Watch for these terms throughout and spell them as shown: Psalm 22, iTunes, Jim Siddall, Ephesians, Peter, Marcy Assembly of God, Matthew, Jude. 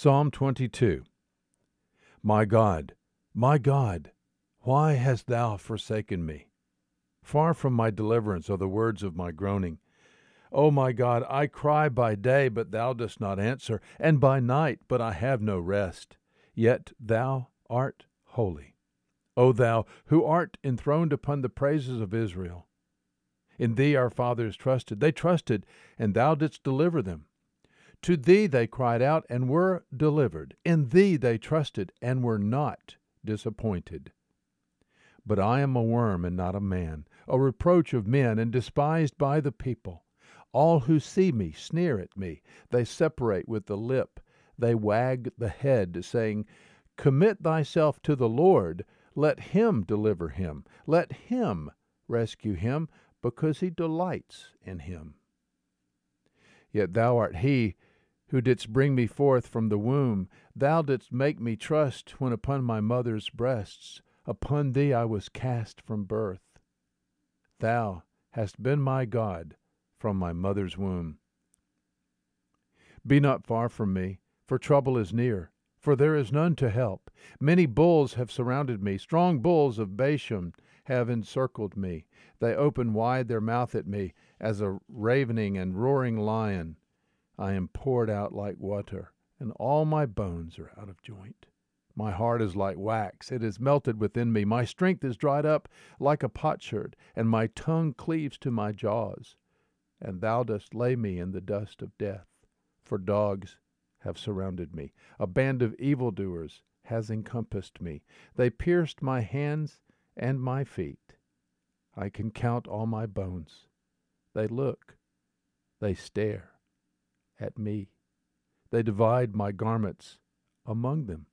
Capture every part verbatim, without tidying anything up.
Psalm twenty-two. My God, my God, why hast thou forsaken me? Far from my deliverance are the words of my groaning. O my God, I cry by day, but thou dost not answer, and by night, but I have no rest. Yet thou art holy, O thou who art enthroned upon the praises of Israel. In thee our fathers trusted. They trusted, and thou didst deliver them. To thee they cried out, and were delivered. In thee they trusted, and were not disappointed. But I am a worm and not a man, a reproach of men, and despised by the people. All who see me sneer at me. They separate with the lip. They wag the head, saying, Commit thyself to the Lord. Let him deliver him. Let him rescue him, because he delights in him. Yet thou art he who didst bring me forth from the womb. Thou didst make me trust when upon my mother's breasts. Upon thee I was cast from birth. Thou hast been my God from my mother's womb. Be not far from me, for trouble is near, for there is none to help. Many bulls have surrounded me, strong bulls of Bashan have encircled me. They open wide their mouth at me as a ravening and roaring lion. I am poured out like water, and all my bones are out of joint. My heart is like wax, it is melted within me. My strength is dried up like a potsherd, and my tongue cleaves to my jaws. And thou dost lay me in the dust of death, for dogs have surrounded me. A band of evildoers has encompassed me. They pierced my hands and my feet. I can count all my bones. They look, they stare at me. They divide my garments among them,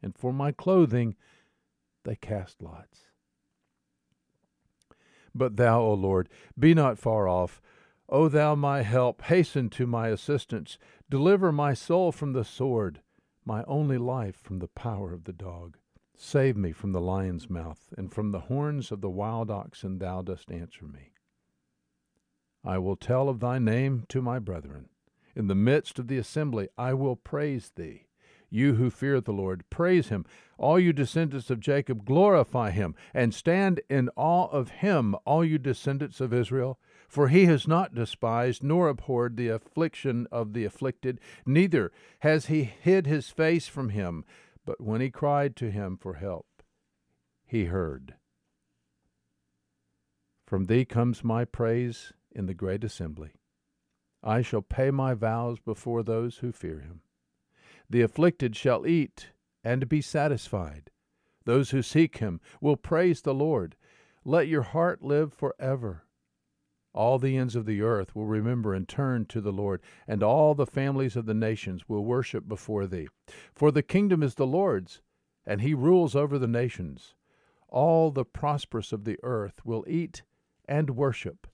and for my clothing they cast lots. But thou, O Lord, be not far off. O thou my help, hasten to my assistance. Deliver my soul from the sword, my only life from the power of the dog. Save me from the lion's mouth, and from the horns of the wild oxen thou dost answer me. I will tell of thy name to my brethren. In the midst of the assembly I will praise thee. You who fear the Lord, praise him. All you descendants of Jacob, glorify him, and stand in awe of him, all you descendants of Israel. For he has not despised nor abhorred the affliction of the afflicted, neither has he hid his face from him. But when he cried to him for help, he heard. From thee comes my praise in the great assembly. I shall pay my vows before those who fear him. The afflicted shall eat and be satisfied. Those who seek him will praise the Lord. Let your heart live forever. All the ends of the earth will remember and turn to the Lord, and all the families of the nations will worship before thee. For the kingdom is the Lord's, and he rules over the nations. All the prosperous of the earth will eat and worship.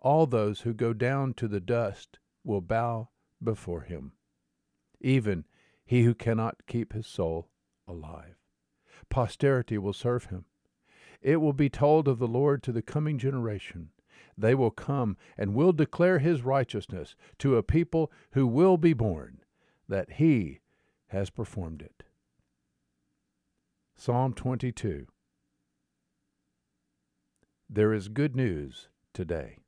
All those who go down to the dust will bow before him, even he who cannot keep his soul alive. Posterity will serve him. It will be told of the Lord to the coming generation. They will come and will declare his righteousness to a people who will be born, that he has performed it. Psalm twenty-two. There is good news today.